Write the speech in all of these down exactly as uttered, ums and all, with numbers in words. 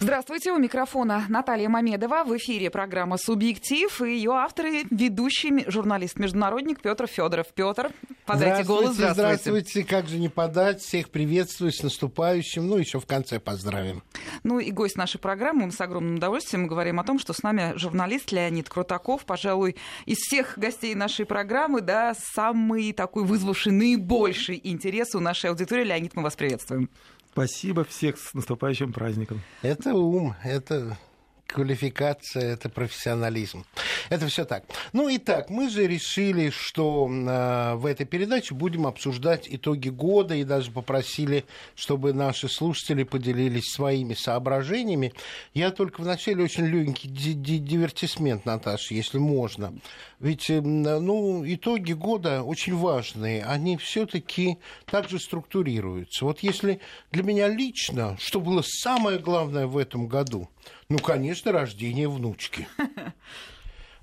Здравствуйте, у микрофона Наталья Мамедова. В эфире программа «Субъектив» и ее авторы, ведущий журналист-международник Петр Федоров. Петр, подайте здравствуйте, голос. Здравствуйте. Здравствуйте, как же не подать. Всех приветствую, с наступающим. Ну, еще в конце поздравим. Ну и гость нашей программы, мы с огромным удовольствием говорим о том, что с нами журналист Леонид Крутаков, пожалуй, из всех гостей нашей программы, да, самый такой вызвавший наибольший интерес у нашей аудитории. Леонид, мы вас приветствуем. Спасибо, всех с наступающим праздником. Это ум, это квалификация, это профессионализм. Это все так. Ну и так, мы же решили, что э, в этой передаче будем обсуждать итоги года и даже попросили, чтобы наши слушатели поделились своими соображениями. Я только вначале очень легенький дивертисмент, Наташа, если можно. Ведь э, ну, итоги года очень важные, они все-таки также структурируются. Вот если для меня лично, что было самое главное в этом году, ну, конечно, рождение внучки.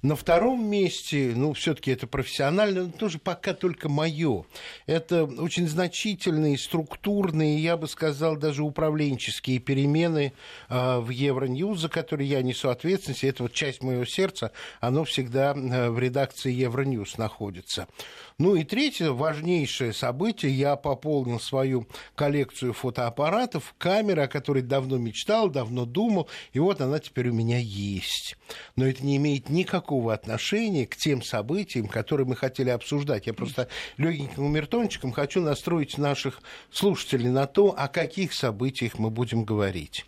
На втором месте, ну, все-таки это профессионально, но тоже пока только мое. Это очень значительные, структурные, я бы сказал, даже управленческие перемены э, в Евроньюз, за которые я несу ответственность. И это вот часть моего сердца, оно всегда э, в редакции Евроньюз находится. Ну и третье, важнейшее событие. Я пополнил свою коллекцию фотоаппаратов, камеры, о которой давно мечтал, давно думал. И вот она теперь у меня есть. Но это не имеет никакого отношения к тем событиям, которые мы хотели обсуждать. Я просто легеньким умертончиком хочу настроить наших слушателей на то, о каких событиях мы будем говорить.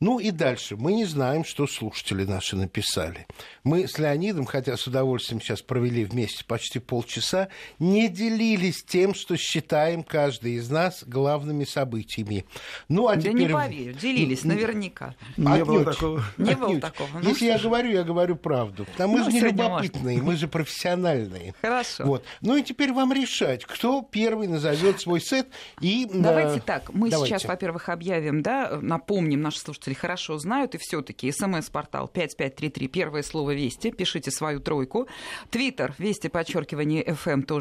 Ну и дальше. Мы не знаем, что слушатели наши написали. Мы с Леонидом, хотя с удовольствием сейчас провели вместе почти полчаса, не делились тем, что считаем каждый из нас главными событиями. Ну, а да теперь... не поверю, делились наверняка. Не отнюдь. Было такого. Не было такого. Ну, если я же... говорю, я говорю правду. Потому мы ну, же не любопытные, можно. Мы же профессиональные. Хорошо. Вот. Ну и теперь вам решать, кто первый назовет свой сет. И, давайте э... так, мы Давайте. Сейчас, во-первых, объявим, да, напомним, наши слушатели хорошо знают, и все-таки смс-портал пять пять три три, первое слово «Вести», пишите свою тройку. Твиттер, Вести, подчеркивание, эф эм, тоже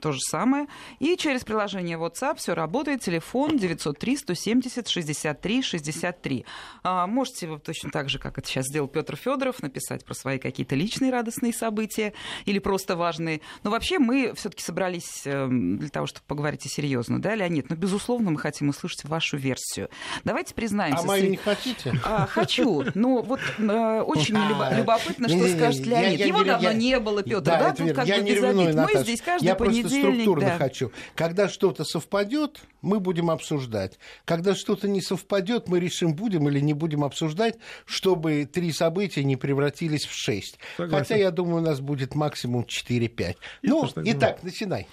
то же самое. И через приложение WhatsApp все работает, телефон девять ноль три сто семьдесят шестьдесят три шестьдесят три. А, можете точно так же, как это сейчас сделал Петр Федоров, написать про свои какие-то личные радостные события или просто важные. Но вообще мы все-таки собрались для того, чтобы поговорить серьезно, да, Леонид? Но, безусловно, мы хотим услышать вашу версию. Давайте признаемся... А мою если... не хотите? А, хочу, но вот а, очень а, любопытно, что не, не, скажет Леонид. Я, я Его не, давно я... не было, Петр, да? да? Тут как я бы не без обид. Мы здесь каждый я понедельник... Я просто структурно да. хочу. Когда что-то совпадет, мы будем обсуждать. Когда что-то не совпадет, мы решим, будем или не будем обсуждать, чтобы три события не превратились в шесть. Согласен. Хотя, я думаю, у нас будет максимум четыре-пять. Ну, итак, начинай.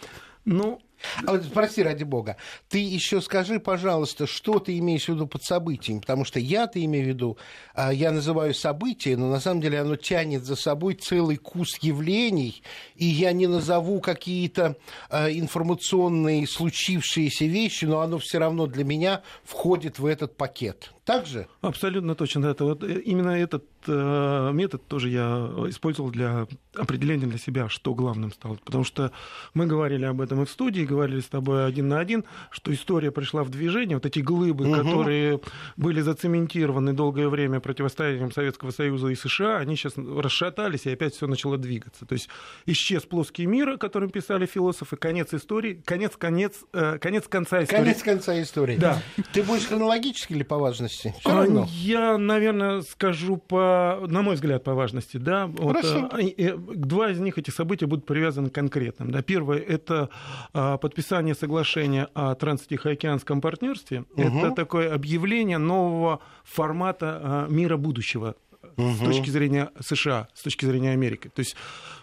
Ну... А вот, прости, ради бога, ты еще скажи, пожалуйста, что ты имеешь в виду под событием, потому что я-то имею в виду, я называю событие, но на самом деле оно тянет за собой целый курс явлений, и я не назову какие-то информационные случившиеся вещи, но оно все равно для меня входит в этот пакет. Так же? Абсолютно точно. Это вот именно этот э, метод тоже я использовал для определения для себя, что главным стало. Потому что мы говорили об этом и в студии, говорили с тобой один на один, что история пришла в движение. Вот эти глыбы, угу. которые были зацементированы долгое время противостоянием Советского Союза и США, они сейчас расшатались, и опять все начало двигаться. То есть исчез плоский мир, о котором писали философы, конец истории, конец, конец, э, конец конца истории. Конец конца истории. Да. Ты будешь хронологически или по важности? А, я, наверное, скажу, по, на мой взгляд, по важности. Да. Вот, два из них, эти события, будут привязаны к конкретным. Да. Первое – это а, подписание соглашения о Транс-Тихоокеанском партнерстве. Угу. Это такое объявление нового формата а, мира будущего. Угу. С точки зрения США, с точки зрения Америки. То есть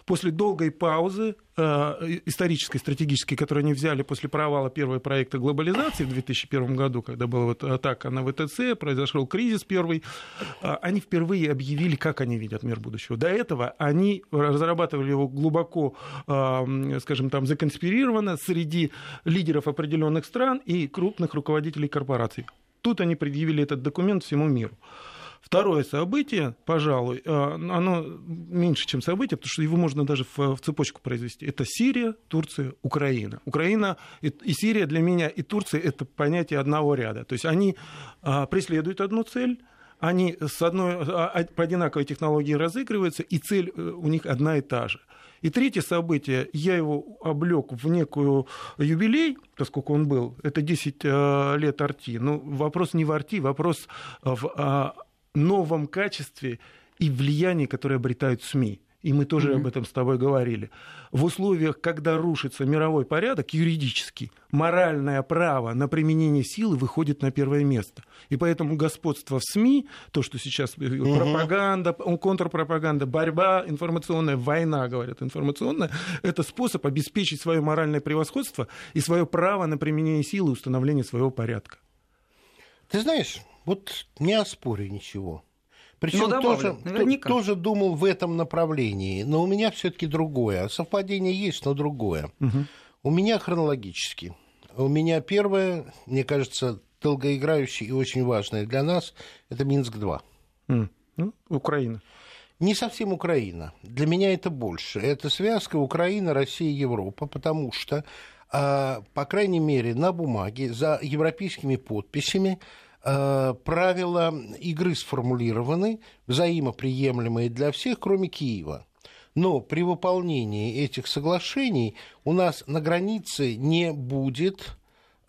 после долгой паузы э, исторической, стратегической, которую они взяли после провала первого проекта глобализации в две тысячи первом году, когда была вот атака на вэ тэ цэ, произошел кризис первый, э, они впервые объявили, как они видят мир будущего. До этого они разрабатывали его глубоко, э, скажем там, законспирированно среди лидеров определенных стран и крупных руководителей корпораций. Тут они предъявили этот документ всему миру. Второе событие, пожалуй, оно меньше, чем событие, потому что его можно даже в цепочку произвести. Это Сирия, Турция, Украина. Украина и Сирия для меня, и Турция – это понятие одного ряда. То есть они преследуют одну цель, они с одной, по одинаковой технологии разыгрываются, и цель у них одна и та же. И третье событие, я его облёк в некую юбилей, поскольку он был, это десять лет Арти. Но вопрос не в Арти, вопрос в новом качестве и влиянии, которое обретают СМИ. И мы тоже mm-hmm. об этом с тобой говорили. В условиях, когда рушится мировой порядок юридически, моральное право на применение силы выходит на первое место. И поэтому господство в СМИ, то, что сейчас mm-hmm. пропаганда, контрпропаганда, борьба информационная, война, говорят, информационная, это способ обеспечить свое моральное превосходство и свое право на применение силы и установление своего порядка. Ты знаешь, вот не оспорю ничего. Причем ну, тоже, тоже думал в этом направлении, но у меня все-таки другое. Совпадение есть, но другое. Угу. У меня хронологически. У меня первое, мне кажется, долгоиграющее и очень важное для нас, это Минск-два. Mm. Ну, Украина. Не совсем Украина. Для меня это больше. Это связка Украина, Россия, Европа, потому что, по крайней мере, на бумаге, за европейскими подписями, правила игры сформулированы, взаимоприемлемые для всех, кроме Киева. Но при выполнении этих соглашений у нас на границе не будет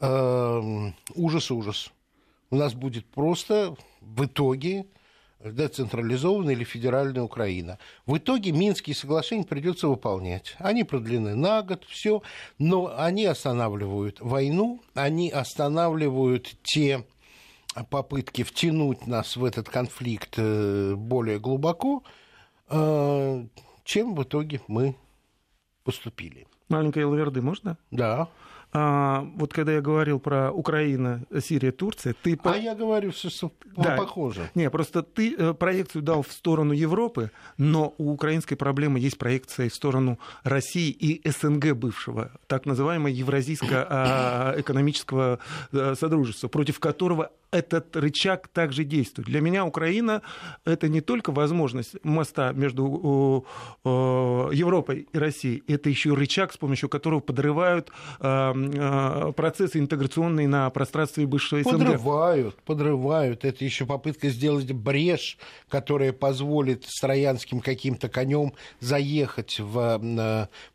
ужас-ужас. У нас будет просто в итоге децентрализованная или федеральная Украина. В итоге Минские соглашения придется выполнять. Они продлены на год, все, но они останавливают войну, они останавливают те... попытки втянуть нас в этот конфликт более глубоко, чем в итоге мы поступили. Маленькая Элверды, можно? Да. А, вот когда я говорил про Украина, Сирия, Турция, ты... А по... я говорю, что да. похоже. Не, просто ты проекцию дал в сторону Европы, но у украинской проблемы есть проекция в сторону России и СНГ бывшего, так называемого евразийско-экономического содружества, против которого этот рычаг также действует. Для меня Украина — это не только возможность моста между Европой и Россией, это еще рычаг, с помощью которого подрывают... процессы интеграционные на пространстве бывшего СНГ. Подрывают, подрывают. Это еще попытка сделать брешь, которая позволит троянским каким-то конем заехать в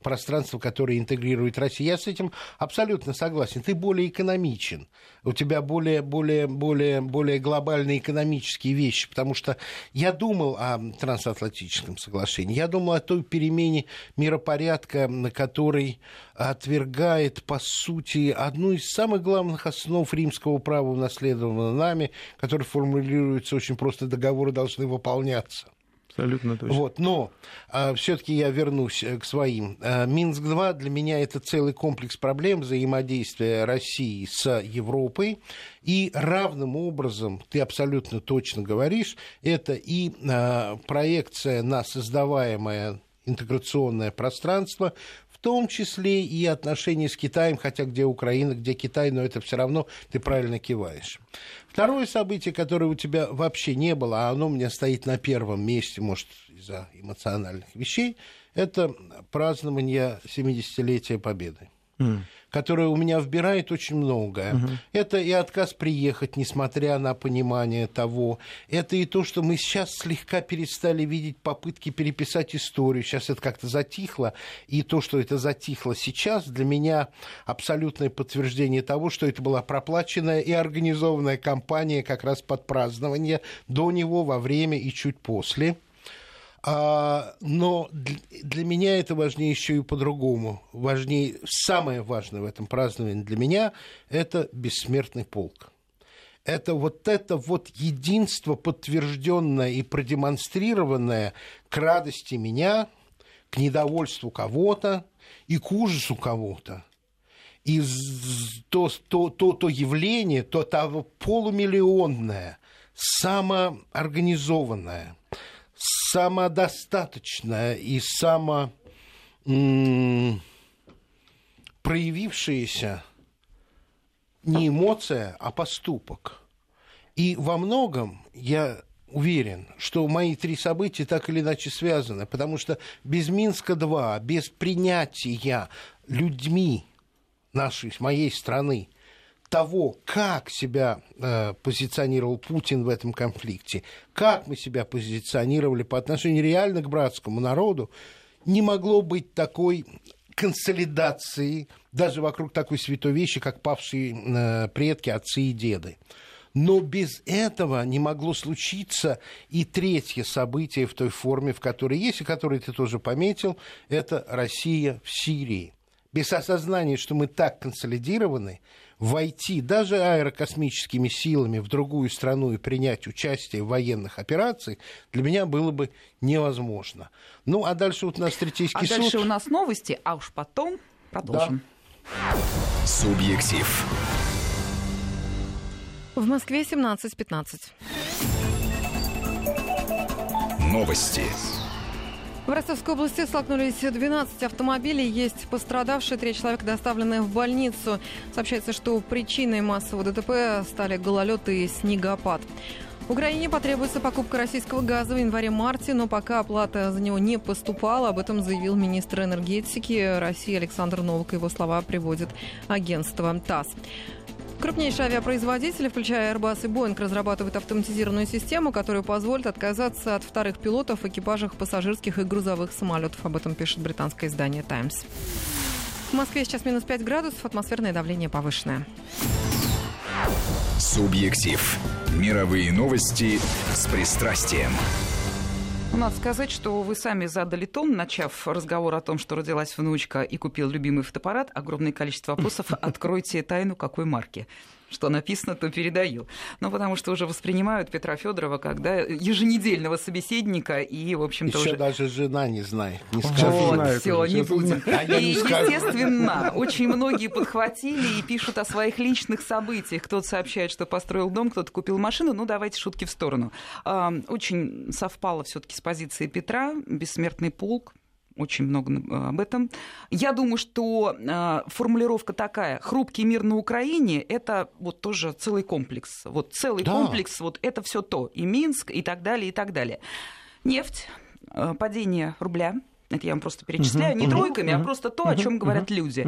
пространство, которое интегрирует Россию. Я с этим абсолютно согласен. Ты более экономичен. У тебя более, более, более, более глобальные экономические вещи. Потому что я думал о трансатлантическом соглашении. Я думал о той перемене миропорядка, который отвергает, по сути, одну из самых главных основ римского права, унаследованного нами, которая формулируется очень просто: договоры должны выполняться. Абсолютно точно. Вот, но а, все-таки я вернусь к своим. А, Минск-два для меня это целый комплекс проблем взаимодействия России с Европой. И равным образом, ты абсолютно точно говоришь, это и а, проекция на создаваемое интеграционное пространство, в том числе и отношения с Китаем, хотя где Украина, где Китай, но это все равно ты правильно киваешь. Второе событие, которое у тебя вообще не было, а оно у меня стоит на первом месте, может, из-за эмоциональных вещей, это празднование семидесятилетия Победы, mm. которое у меня вбирает очень многое. Mm-hmm. Это и отказ приехать, несмотря на понимание того. Это и то, что мы сейчас слегка перестали видеть попытки переписать историю. Сейчас это как-то затихло. И то, что это затихло сейчас, для меня абсолютное подтверждение того, что это была проплаченная и организованная кампания как раз под празднование до него, во время и чуть после. Но для меня это важнее еще и по-другому. Важнее, самое важное в этом праздновании для меня – это бессмертный полк. Это вот это вот единство, подтвержденное и продемонстрированное к радости меня, к недовольству кого-то и к ужасу кого-то. И то, то, то, то явление, то, то полумиллионное, самоорганизованное, самодостаточная и само м- проявившаяся не эмоция, а поступок. И во многом я уверен, что мои три события так или иначе связаны, потому что без Минска-два, без принятия людьми нашей, моей страны того, как себя э, позиционировал Путин в этом конфликте, как мы себя позиционировали по отношению реально к братскому народу, не могло быть такой консолидации даже вокруг такой святой вещи, как павшие э, предки, отцы и деды. Но без этого не могло случиться и третье событие в той форме, в которой есть, и которое ты тоже пометил, это Россия в Сирии. Без осознания, что мы так консолидированы, войти даже аэрокосмическими силами в другую страну и принять участие в военных операциях для меня было бы невозможно. Ну, а дальше вот у нас третейский а суд. А дальше у нас новости, а уж потом продолжим. Да. Субъектив. В Москве семнадцать пятнадцать. Новости. В Ростовской области столкнулись двенадцать автомобилей. Есть пострадавшие, три человека доставлены в больницу. Сообщается, что причиной массового ДТП стали гололёды и снегопад. Украине потребуется покупка российского газа в январе-марте, но пока оплата за него не поступала. Об этом заявил министр энергетики России Александр Новак. Его слова приводит агентство ТАСС. Крупнейшие авиапроизводители, включая Airbus и Boeing, разрабатывают автоматизированную систему, которая позволит отказаться от вторых пилотов в экипажах пассажирских и грузовых самолетов. Об этом пишет британское издание «Таймс». В Москве сейчас минус пять градусов, атмосферное давление повышенное. Субъектив. Мировые новости с пристрастием. Надо сказать, что вы сами задали тон, начав разговор о том, что родилась внучка и купил любимый фотоаппарат. Огромное количество вопросов. Откройте тайну, какой марки. Что написано, то передаю. Ну, потому что уже воспринимают Петра Федорова как да, еженедельного собеседника и, в общем-то, еще уже... даже жена не знает. Не скажу. Вот, все, не будем. И, естественно, очень многие подхватили и пишут о своих личных событиях. Кто-то сообщает, что построил дом, кто-то купил машину. Ну, давайте шутки в сторону. Очень совпало все-таки с позицией Петра. Бессмертный полк. Очень много об этом. Я думаю, что э, формулировка такая: хрупкий мир на Украине — это вот тоже целый комплекс. Вот целый да. комплекс, вот это все то. И Минск, и так далее, и так далее. Нефть, э, падение рубля. Это я вам просто перечисляю. Uh-huh, не uh-huh, тройками, uh-huh, а просто то, uh-huh, о чем говорят uh-huh, люди.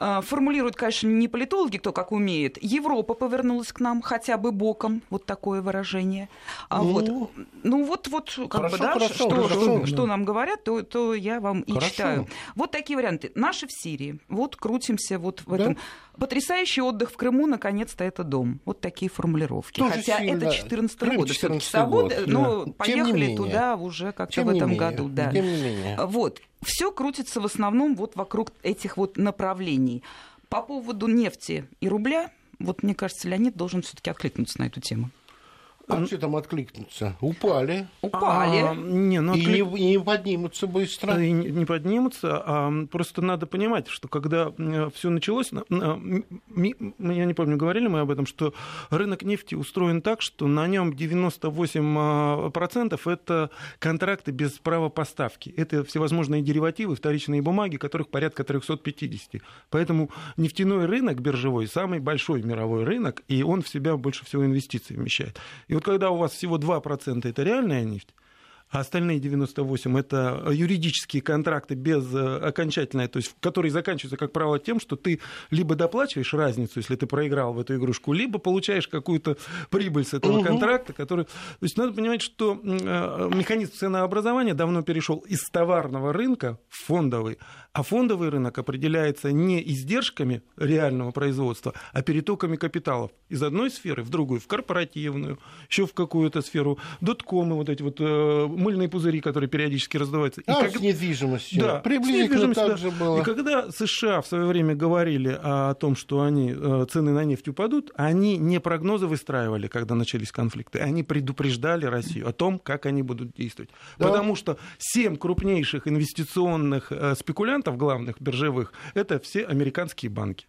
Uh-huh. Формулируют, конечно, не политологи, кто как умеет. Европа повернулась к нам хотя бы боком. Вот такое выражение. А ну, вот. ну вот, вот как хорошо, бы, да, хорошо, что, хорошо, что, да. что нам говорят, то, то я вам хорошо. и читаю. Вот такие варианты. Наши в Сирии. Вот крутимся вот в да? этом. Потрясающий отдых в Крыму, наконец-то это дом. Вот такие формулировки. Тоже хотя сильно, это четырнадцатый год. четырнадцатый год, да. Но тем поехали туда уже как-то тем в этом менее, году. Да. Тем не менее. Вот. Все крутится в основном вот вокруг этих вот направлений. По поводу нефти и рубля, вот мне кажется, Леонид должен все-таки откликнуться на эту тему. А Он... что там откликнуться? Упали. Упали. А, не, ну, отклик... и, не, и не поднимутся быстро. И не, не поднимутся. А, просто надо понимать, что когда все началось, на, на, ми, я не помню, говорили мы об этом, что рынок нефти устроен так, что на нем девяносто восемь процентов это контракты без права поставки. Это всевозможные деривативы, вторичные бумаги, которых порядка триста пятьдесят. Поэтому нефтяной рынок биржевой самый большой мировой рынок, и он в себя больше всего инвестиций вмещает. И вот когда у вас всего два процента это реальная нефть, а остальные девяносто восемь процентов это юридические контракты без окончательной, то есть которые заканчиваются, как правило, тем, что ты либо доплачиваешь разницу, если ты проиграл в эту игрушку, либо получаешь какую-то прибыль с этого угу. контракта, который... То есть надо понимать, что механизм ценообразования давно перешел из товарного рынка в фондовый, а фондовый рынок определяется не издержками реального производства, а перетоками капиталов из одной сферы в другую, в корпоративную, еще в какую-то сферу, доткомы, вот эти вот мыльные пузыри, которые периодически раздуваются. И а как... с недвижимостью. Да, приблизительно так же было. И когда США в свое время говорили о том, что они, цены на нефть упадут, они не прогнозы выстраивали, когда начались конфликты, они предупреждали Россию о том, как они будут действовать. Да. Потому что семь крупнейших инвестиционных спекулянтов, главных биржевых, это все американские банки.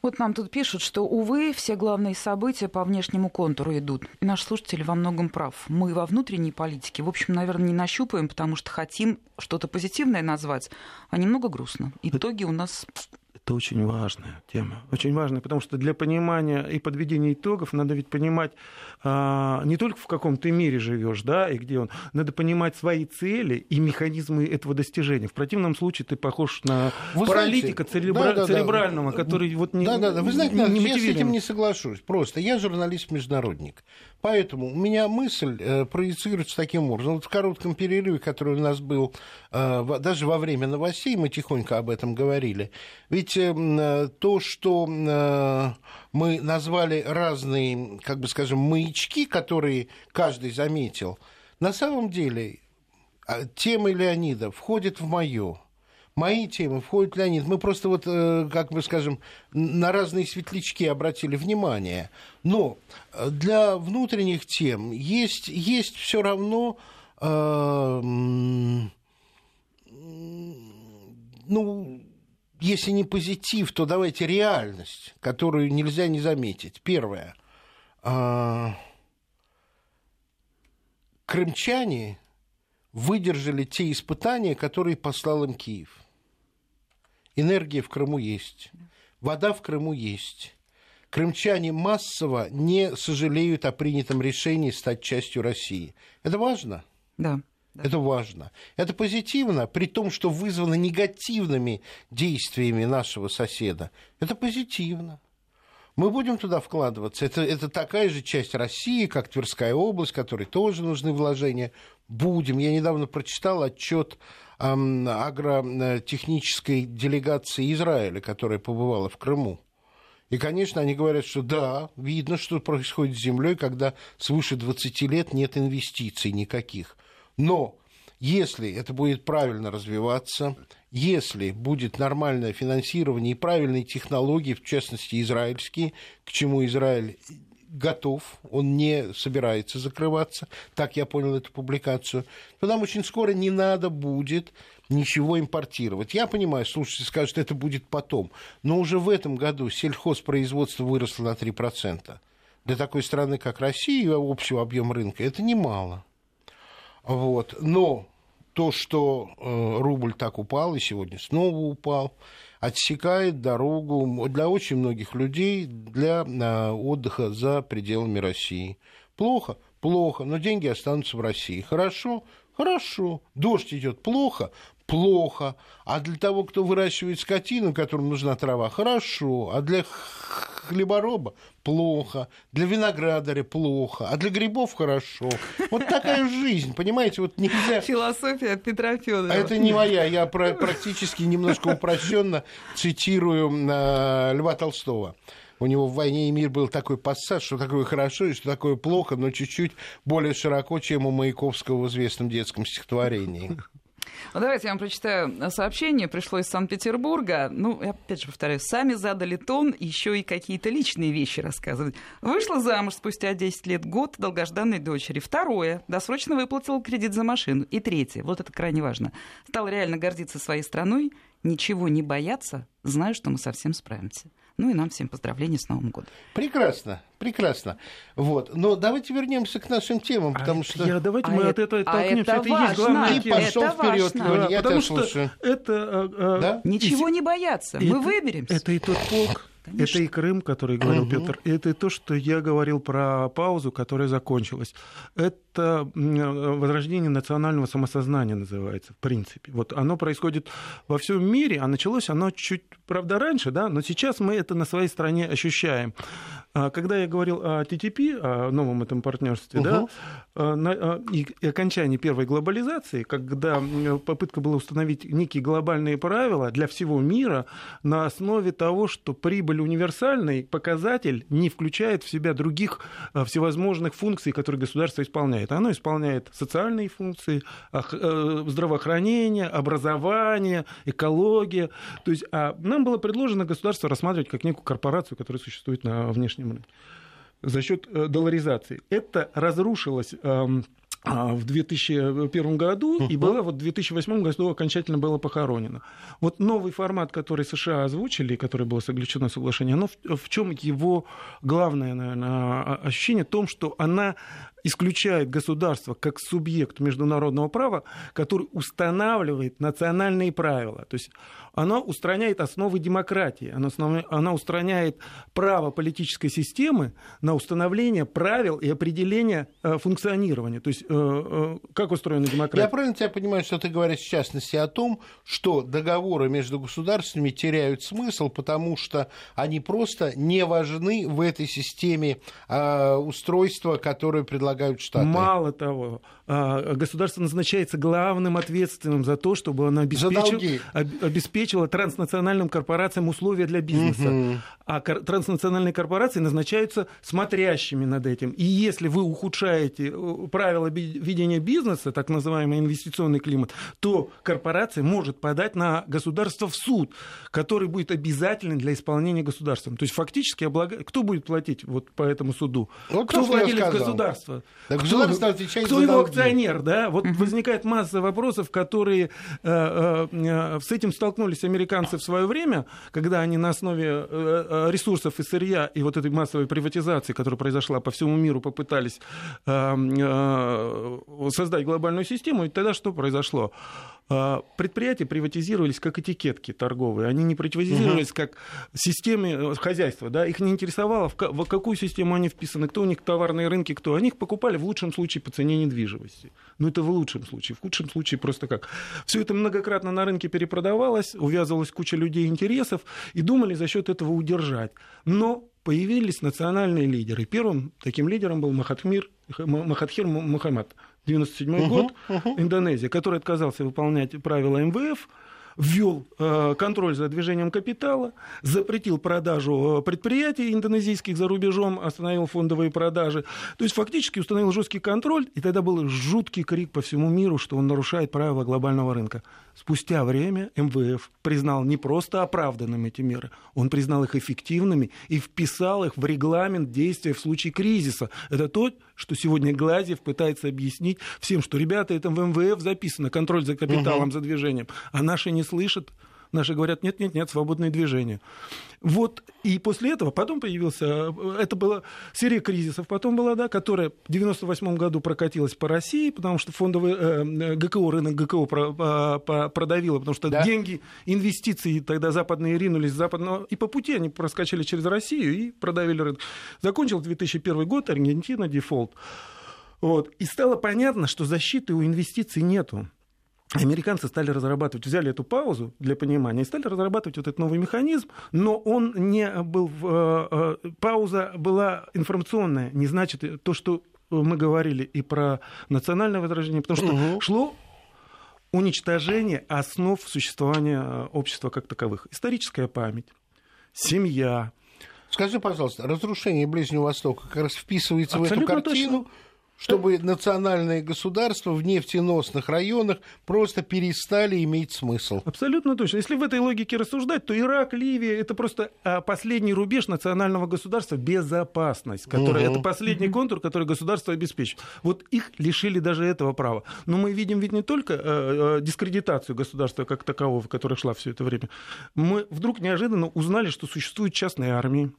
Вот нам тут пишут, что, увы, все главные события по внешнему контуру идут. И наш слушатель во многом прав. Мы во внутренней политике, в общем, наверное, не нащупаем, потому что хотим что-то позитивное назвать, а немного грустно. Итоги у нас... это очень важная тема. Очень важная, потому что для понимания и подведения итогов надо ведь понимать а, не только в каком ты мире живешь, да, и где он. Надо понимать свои цели и механизмы этого достижения. В противном случае ты похож на вы паралитика знаете, церебра... да, да, церебрального, да, который да, вот не мотивирован. Да, да, вы знаете, не, не я с этим не соглашусь. Просто я журналист-международник. Поэтому у меня мысль э, проецируется таким образом. Вот в коротком перерыве, который у нас был, э, в, даже во время новостей, мы тихонько об этом говорили. Ведь э, то, что э, мы назвали разные, как бы скажем, маячки, которые каждый заметил, на самом деле темы Леонида входят в мою. Мои темы входят в Леонид. Мы просто, вот, э, как бы скажем, на разные светлячки обратили внимание. Но для внутренних тем есть, есть все равно... Э, ну... Если не позитив, то давайте реальность, которую нельзя не заметить. Первое. Крымчане выдержали те испытания, которые послал им Киев. Энергия в Крыму есть. Вода в Крыму есть. Крымчане массово не сожалеют о принятом решении стать частью России. Это важно? Да. Это важно. Это позитивно, при том, что вызвано негативными действиями нашего соседа. Это позитивно. Мы будем туда вкладываться. Это, это такая же часть России, как Тверская область, которой тоже нужны вложения. Будем. Я недавно прочитал отчет эм, агротехнической делегации Израиля, которая побывала в Крыму. И, конечно, они говорят, что да, видно, что происходит с землей, когда свыше двадцати лет нет инвестиций никаких. Но если это будет правильно развиваться, если будет нормальное финансирование и правильные технологии, в частности, израильские, к чему Израиль готов, он не собирается закрываться, так я понял эту публикацию, то нам очень скоро не надо будет ничего импортировать. Я понимаю, слушайте, скажут, это будет потом, но уже в этом году сельхозпроизводство выросло на три процента. Для такой страны, как Россия, общего объема рынка, это немало. Вот. Но то, что э, рубль так упал и сегодня снова упал, отсекает дорогу для очень многих людей для э, отдыха за пределами России. Плохо? Плохо, но деньги останутся в России. Хорошо? Хорошо. Дождь идет плохо? Плохо. А для того, кто выращивает скотину, которому нужна трава, хорошо. А для хлебороба плохо, для виноградаря плохо, а для грибов хорошо. Вот такая жизнь, понимаете, вот нельзя... Философия Петра Федорова. Это не моя, я практически немножко упрощенно цитирую Льва Толстого. У него в «Войне и мир» был такой пассаж, что такое хорошо и что такое плохо, но чуть-чуть более широко, чем у Маяковского в известном детском стихотворении. Ну, давайте я вам прочитаю сообщение. Пришло из Санкт-Петербурга. Ну, я опять же повторяю, сами задали тон, еще и какие-то личные вещи рассказывать. Вышла замуж спустя десять лет, год долгожданной дочери. Второе. Досрочно выплатила кредит за машину. И третье. Вот это крайне важно. Стал реально гордиться своей страной, ничего не бояться, знаю, что мы совсем справимся. Ну и нам всем поздравления с Новым годом. Прекрасно, прекрасно. Вот. Но давайте вернемся к нашим темам, потому а что... Я, давайте а мы это... от этого оттолкнемся. А это, это важно. И есть главная тема. И пошёл вперёд. Да, я потому тебя что слушаю. Это, а, да? Ничего не бояться. Это, мы выберемся. Это и тот полк. Конечно. Это и Крым, который говорил угу. Петр, это и то, что я говорил про паузу, которая закончилась. Это возрождение национального самосознания называется, в принципе. Вот оно происходит во всем мире, а началось оно чуть, правда, раньше, да, но сейчас мы это на своей стране ощущаем. Когда я говорил о Т Т П, о новом этом партнерстве, угу. да, и окончании первой глобализации, когда попытка была установить некие глобальные правила для всего мира на основе того, что прибыль универсальный показатель не включает в себя других всевозможных функций, которые государство исполняет. Оно исполняет социальные функции, здравоохранение, образование, экология. То есть а нам было предложено государство рассматривать как некую корпорацию, которая существует на внешнем за счет долларизации. Это разрушилось в две тысячи первом году, uh-huh. и было, вот в две тысячи восьмом году окончательно было похоронено. Вот новый формат, который США озвучили, который было заключено соглашение, оно в, в чем его главное, наверное, ощущение? В том, что она исключает государство как субъект международного права, который устанавливает национальные правила. То есть она устраняет основы демократии, она устраняет право политической системы на установление правил и определение функционирования. То есть как устроена демократия? Я правильно тебя понимаю, что ты говоришь в частности о том, что договоры между государствами теряют смысл, потому что они просто не важны в этой системе устройства, которое предлагают Штаты. Мало того, государство назначается главным ответственным за то, чтобы оно обеспечило, обеспечило транснациональным корпорациям условия для бизнеса. Угу. А транснациональные корпорации назначаются смотрящими над этим. И если вы ухудшаете правила ведения бизнеса, так называемый инвестиционный климат, то корпорация может подать на государство в суд, который будет обязательным для исполнения государством. То есть фактически облаг... кто будет платить вот по этому суду? Вот кто владелец государства? Да, государство отвечает кто за его долги. Акционер? Да? Вот uh-huh. возникает масса вопросов, которые э, э, с этим столкнулись американцы в свое время, когда они на основе э, ресурсов и сырья и вот этой массовой приватизации, которая произошла по всему миру, попытались э, э, создать глобальную систему. И тогда что произошло? Предприятия приватизировались как этикетки торговые, они не приватизировались угу. как системы хозяйства, да? Их не интересовало, в какую систему они вписаны, кто у них товарные рынки, кто. Они их покупали в лучшем случае по цене недвижимости. Ну, это в лучшем случае, в худшем случае просто как. Все это многократно на рынке перепродавалось, увязывалась куча людей интересов и думали за счет этого удержать. Но появились национальные лидеры. Первым таким лидером был Махатхир, Махатхир Мухаммад. девяносто седьмой uh-huh, год, uh-huh. Индонезия, который отказался выполнять правила эм вэ эф, ввел э, контроль за движением капитала, запретил продажу предприятий индонезийских за рубежом, остановил фондовые продажи. То есть фактически установил жесткий контроль, и тогда был жуткий крик по всему миру, что он нарушает правила глобального рынка. Спустя время эм вэ эф признал не просто оправданными эти меры, он признал их эффективными и вписал их в регламент действия в случае кризиса. Это то, что сегодня Глазьев пытается объяснить всем, что, ребята, это в эм вэ эф записано, контроль за капиталом, угу. за движением, а наши не слышат, наши говорят, нет-нет-нет, свободное движение. Вот, и после этого потом появился, это была серия кризисов, потом была, да, которая в девяносто восьмом году прокатилась по России, потому что фондовый э, ГКО, рынок ГКО про, по, по, продавило, потому что да. деньги, инвестиции тогда западные ринулись, западного, и по пути они проскочили через Россию и продавили рынок. Закончил две тысячи первый год, Аргентина, дефолт. Вот. И стало понятно, что защиты у инвестиций нету. Американцы стали разрабатывать, взяли эту паузу для понимания и стали разрабатывать вот этот новый механизм, но он не был... Пауза была информационная, не значит то, что мы говорили и про национальное возражение, потому что угу. шло уничтожение основ существования общества как таковых. Историческая память, семья. Скажи, пожалуйста, разрушение Ближнего Востока как раз вписывается абсолютно в эту картину? Точно. Чтобы национальные государства в нефтеносных районах просто перестали иметь смысл. Абсолютно точно. Если в этой логике рассуждать, то Ирак, Ливия – это просто последний рубеж национального государства, безопасность. Которая, угу. Это последний контур, который государство обеспечит. Вот их лишили даже этого права. Но мы видим ведь не только дискредитацию государства как такового, которая шла все это время. Мы вдруг неожиданно узнали, что существуют частные армии.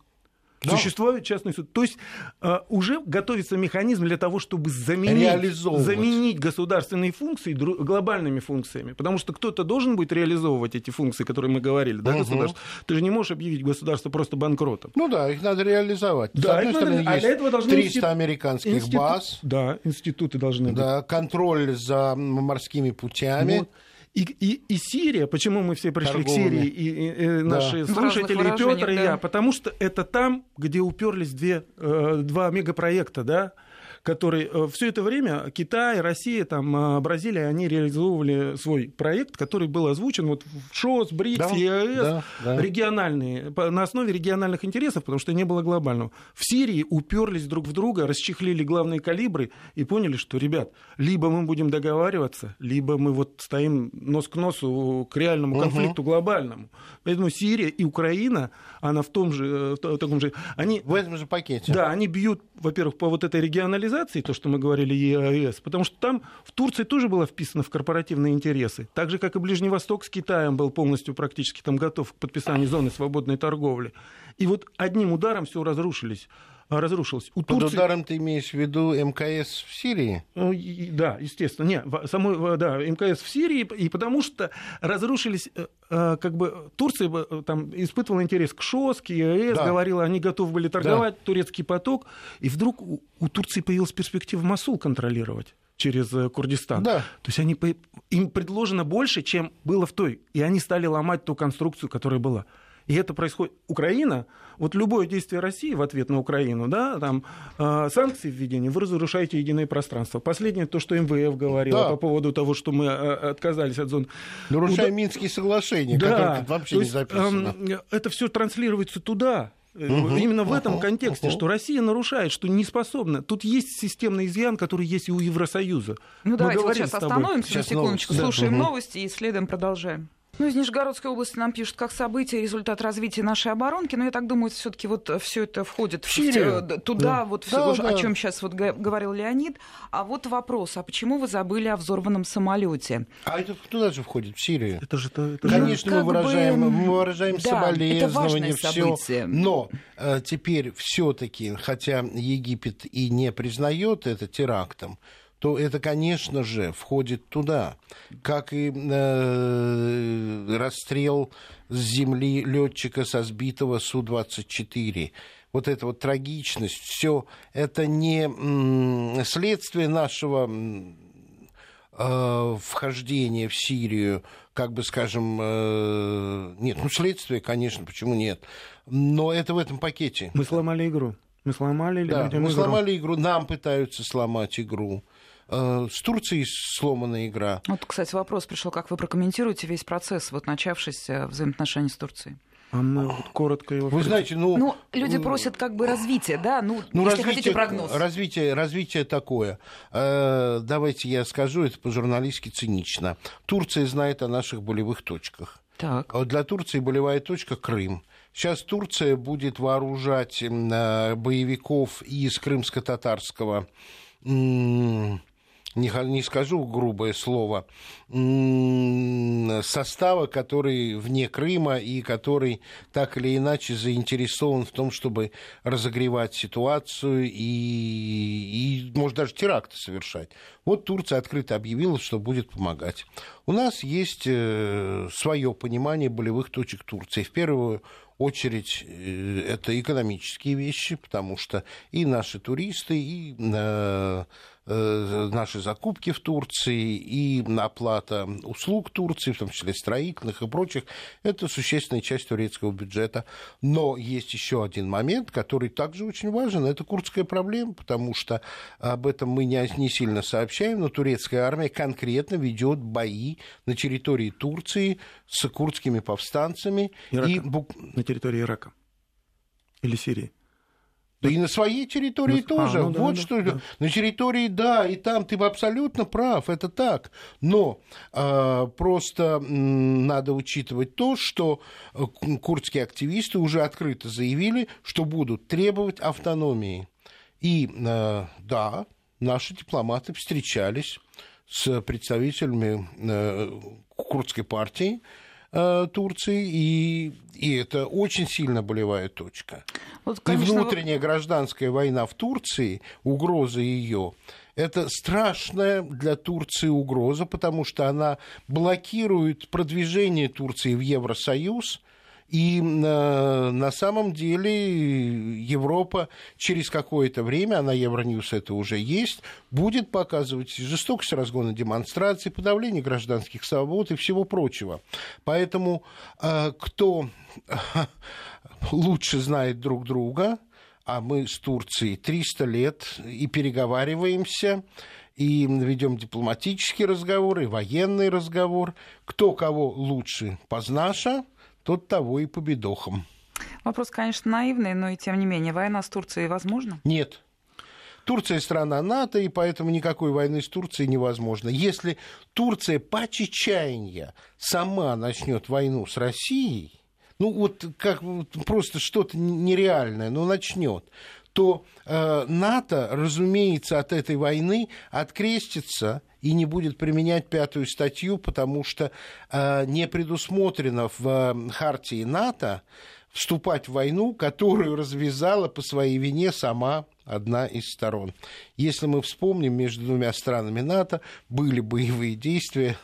Да. Существует частный суд. То есть э, уже готовится механизм для того, чтобы заменить, заменить государственные функции дру- глобальными функциями. Потому что кто-то должен будет реализовывать эти функции, которые мы говорили, да, угу. государство. Ты же не можешь объявить государство просто банкротом. Ну да, их надо реализовать. Да, с одной стороны, надо... есть а для этого должны триста институт... американских институт... баз. Да, институты должны быть. Да, контроль за морскими путями. Вот. И, и, и Сирия, почему мы все пришли торговыми. К Сирии, и, и, и наши да. слушатели, и Петр, да. и я, потому что это там, где уперлись две, два мегапроекта, да, которые все это время Китай, Россия, там, Бразилия, они реализовывали свой проект, который был озвучен вот в ШОС, БРИКС, да, ЕАЭС, да, да. региональные, на основе региональных интересов, потому что не было глобального. В Сирии уперлись друг в друга, расчехлили главные калибры и поняли, что, ребят, либо мы будем договариваться, либо мы вот стоим нос к носу к реальному конфликту угу. глобальному. Поэтому Сирия и Украина, она в том же... В, таком же, они, в этом же пакете. Да, они бьют, во-первых, по вот этой регионализации, то, что мы говорили, ЕАЭС, потому что там в Турции тоже было вписано в корпоративные интересы, так же, как и Ближний Восток с Китаем был полностью практически там готов к подписанию зоны свободной торговли. И вот одним ударом все разрушились. разрушилась. У Турции... Под ударом ты имеешь в виду МКС в Сирии? Да, естественно. Не, самой, да, МКС в Сирии, и потому что разрушились, как бы, Турция там испытывала интерес к ШОС, к ЕАЭС, да. говорила, они готовы были торговать, да. турецкий поток, и вдруг у, у Турции появилась перспектива Мосул контролировать через Курдистан. Да. То есть они, им предложено больше, чем было в той, и они стали ломать ту конструкцию, которая была. И это происходит. Украина, вот любое действие России в ответ на Украину, да, там э, санкции введения, вы разрушаете единое пространство. Последнее, то, что МВФ говорила да. по поводу того, что мы э, отказались от зон... Нарушая Уда... Минские соглашения, да. которые вообще то не записаны. Э, э, это все транслируется туда. Uh-huh, Именно в uh-huh, этом контексте, uh-huh. что Россия нарушает, что не способна. Тут есть системный изъян, который есть и у Евросоюза. Ну Мы давайте вот сейчас остановимся сейчас на секундочку, новости. слушаем uh-huh. новости и следом продолжаем. Ну, из Нижегородской области нам пишут, как событие, результат развития нашей оборонки. Но я так думаю, все-таки вот все это входит в в... туда, да. вот да, все, да. о чем сейчас вот говорил Леонид. А вот вопрос: а почему вы забыли о взорванном самолете? А это туда же входит, в Сирию. Это же, это... Конечно, ну, мы, выражаем, бы... мы выражаем да, соболезнования, все. Но э, теперь все-таки, хотя Египет и не признает это терактом, то это, конечно же, входит туда, как и э, расстрел с земли летчика со сбитого Су двадцать четыре. Вот эта вот трагичность, все это не м, следствие нашего э, вхождения в Сирию, как бы, скажем, э, нет, ну следствие, конечно, почему нет, но это в этом пакете. Мы сломали игру. Мы сломали, да, мы игру? сломали игру, нам пытаются сломать игру. С Турцией сломана игра. Вот, кстати, вопрос пришел, как вы прокомментируете весь процесс, вот начавшийся взаимоотношений с Турцией? А мы вот коротко его... Вы знаете, ну... Ну, люди просят как бы развития, да? Ну, ну если развитие, хотите прогноз. Развитие, развитие такое. Э, давайте я скажу, это по-журналистски цинично. Турция знает о наших болевых точках. Так. Для Турции болевая точка — Крым. Сейчас Турция будет вооружать боевиков из крымско-татарского... не скажу грубое слово, состава, который вне Крыма и который так или иначе заинтересован в том, чтобы разогревать ситуацию и, и может, даже теракты совершать. Вот Турция открыто объявила, что будет помогать. У нас есть свое понимание болевых точек Турции. В первую очередь это экономические вещи, потому что и наши туристы, и э, э, наши закупки в Турции, и оплата услуг Турции, в том числе строительных и прочих, это существенная часть турецкого бюджета. Но есть еще один момент, который также очень важен, это курдская проблема, потому что об этом мы не, не сильно сообщаем, но турецкая армия конкретно ведет бои на территории Турции с курдскими повстанцами. Ирака. И территории Ирака или Сирии. Да, да. И на своей территории ну, тоже. А, ну, да, вот да, что да. На территории, да, и там ты абсолютно прав, это так. Но э, просто м, надо учитывать то, что курдские активисты уже открыто заявили, что будут требовать автономии. И э, да, наши дипломаты встречались с представителями э, курдской партии Турции, и, и это очень сильно болевая точка. Вот, конечно, и внутренняя гражданская война в Турции, угроза ее, это страшная для Турции угроза, потому что она блокирует продвижение Турции в Евросоюз. И э, на самом деле Европа через какое-то время, а на Евроньюз это уже есть, будет показывать жестокость разгона демонстраций, подавление гражданских свобод и всего прочего. Поэтому э, кто э, лучше знает друг друга, а мы с Турцией триста лет и переговариваемся, и ведем дипломатические разговоры, и военный разговор, кто кого лучше познаша, тот того и победохом. Вопрос, конечно, наивный, но и тем не менее. Война с Турцией возможна? Нет. Турция страна НАТО, и поэтому никакой войны с Турцией невозможно. Если Турция по чечаянию сама начнет войну с Россией, ну вот как просто что-то нереальное, но начнет, то э, НАТО, разумеется, от этой войны открестится и не будет применять пятую статью, потому что э, не предусмотрено в э, хартии НАТО вступать в войну, которую развязала по своей вине сама одна из сторон. Если мы вспомним, между двумя странами НАТО были боевые действия,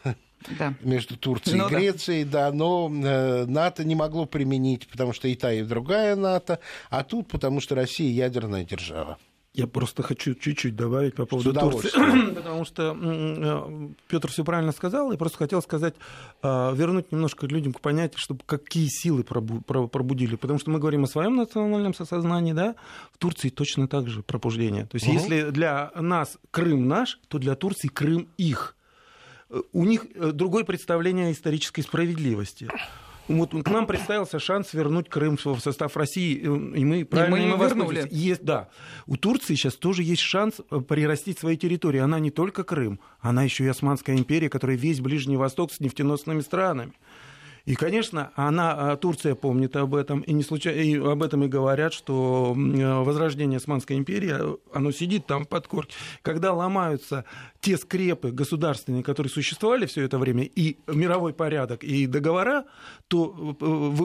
да, между Турцией ну, и Грецией, да, да но э, НАТО не могло применить, потому что и та, и другая НАТО, а тут потому что Россия ядерная держава. Я просто хочу чуть-чуть добавить по поводу Турции, потому что Петр все правильно сказал, я просто хотел сказать, вернуть немножко людям к понятию, чтобы какие силы пробудили, потому что мы говорим о своем национальном сознании, да, в Турции точно так же пробуждение, то есть угу. если для нас Крым наш, то для Турции Крым их, у них другое представление о исторической справедливости. Вот к нам представился шанс вернуть Крым в состав России, и мы правильно и мы воспользовались. Есть, да. У Турции сейчас тоже есть шанс прирастить свои территории. Она не только Крым, она еще и Османская империя, которая весь Ближний Восток с нефтеносными странами. И, конечно, она, Турция помнит об этом, и не случайно, и об этом и говорят, что возрождение Османской империи, оно сидит там в подкорке. Когда ломаются те скрепы государственные, которые существовали все это время, и мировой порядок, и договора, то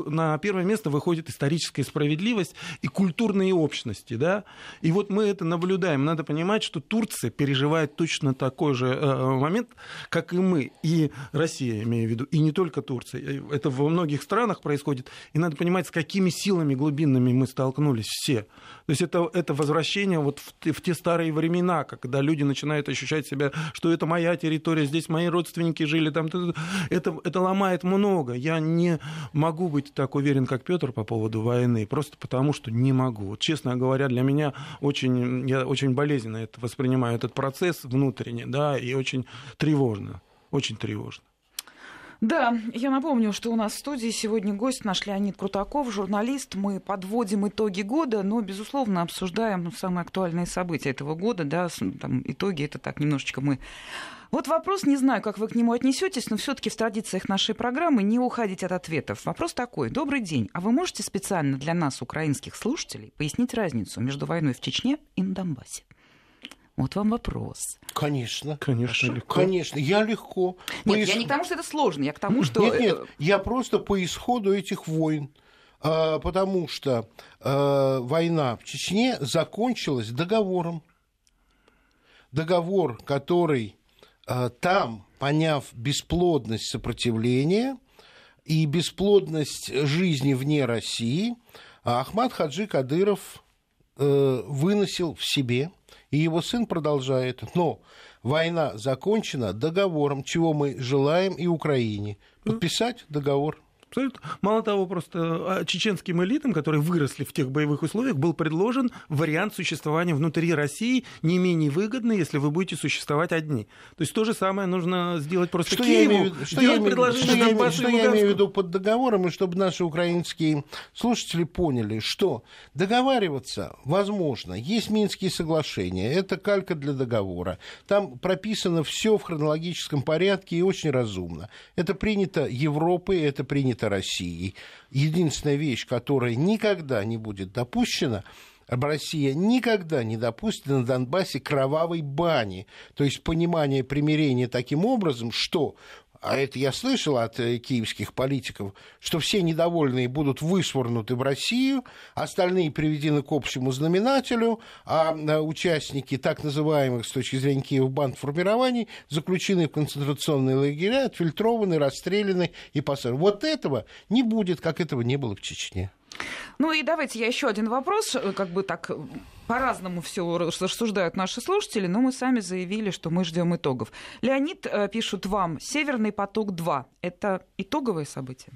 на первое место выходит историческая справедливость и культурные общности, да? И вот мы это наблюдаем. Надо понимать, что Турция переживает точно такой же момент, как и мы, и Россия, имею в виду, и не только Турция. Это во многих странах происходит, и надо понимать, с какими силами глубинными мы столкнулись все. То есть это, это возвращение вот в, те, в те старые времена, когда люди начинают ощущать себя, что это моя территория, здесь мои родственники жили, там, это, это ломает много. Я не могу быть так уверен, как Петр, по поводу войны, просто потому что не могу. Вот, честно говоря, для меня очень, я очень болезненно это воспринимаю, этот процесс внутренний, да, и очень тревожно, очень тревожно. Да, я напомню, что у нас в студии сегодня гость наш Леонид Крутаков, журналист. Мы подводим итоги года, но, безусловно, обсуждаем самые актуальные события этого года. Да, там, итоги это так немножечко мы... Вот вопрос, не знаю, как вы к нему отнесетесь, но все-таки в традициях нашей программы не уходить от ответов. Вопрос такой. Добрый день. А вы можете специально для нас, украинских слушателей, пояснить разницу между войной в Чечне и на Донбассе? Вот вам вопрос. Конечно. Конечно, легко. Конечно, я легко. Нет, Поис... я не к тому, что это сложно, я к тому, что... Нет, нет, я просто по исходу этих войн, потому что война в Чечне закончилась договором. Договор, который там, поняв бесплодность сопротивления и бесплодность жизни вне России, Ахмат Хаджи Кадыров выносил в себе... И его сын продолжает. Но война закончена договором, чего мы желаем и Украине. Подписать договор. Абсолютно. Мало того, просто чеченским элитам, которые выросли в тех боевых условиях, был предложен вариант существования внутри России не менее выгодный, если вы будете существовать одни. То есть то же самое нужно сделать просто что Киеву. Я имею, что я имею, что я имею, что я имею в виду под договором, и чтобы наши украинские слушатели поняли, что договариваться возможно. Есть Минские соглашения, это калька для договора. Там прописано все в хронологическом порядке и очень разумно. Это принято Европой, это принято России. Единственная вещь, которая никогда не будет допущена, Россия никогда не допустит на Донбассе кровавой бани. То есть понимание примирения таким образом, что, а это я слышал от киевских политиков, что все недовольные будут вышвырнуты в Россию, остальные приведены к общему знаменателю, а участники так называемых с точки зрения Киева бандформирований заключены в концентрационные лагеря, отфильтрованы, расстреляны и посажены. Вот этого не будет, как этого не было в Чечне. Ну и давайте я еще один вопрос, как бы так по-разному все рассуждают наши слушатели, но мы сами заявили, что мы ждем итогов. Леонид, пишут вам, «Северный поток-два» — это итоговое событие?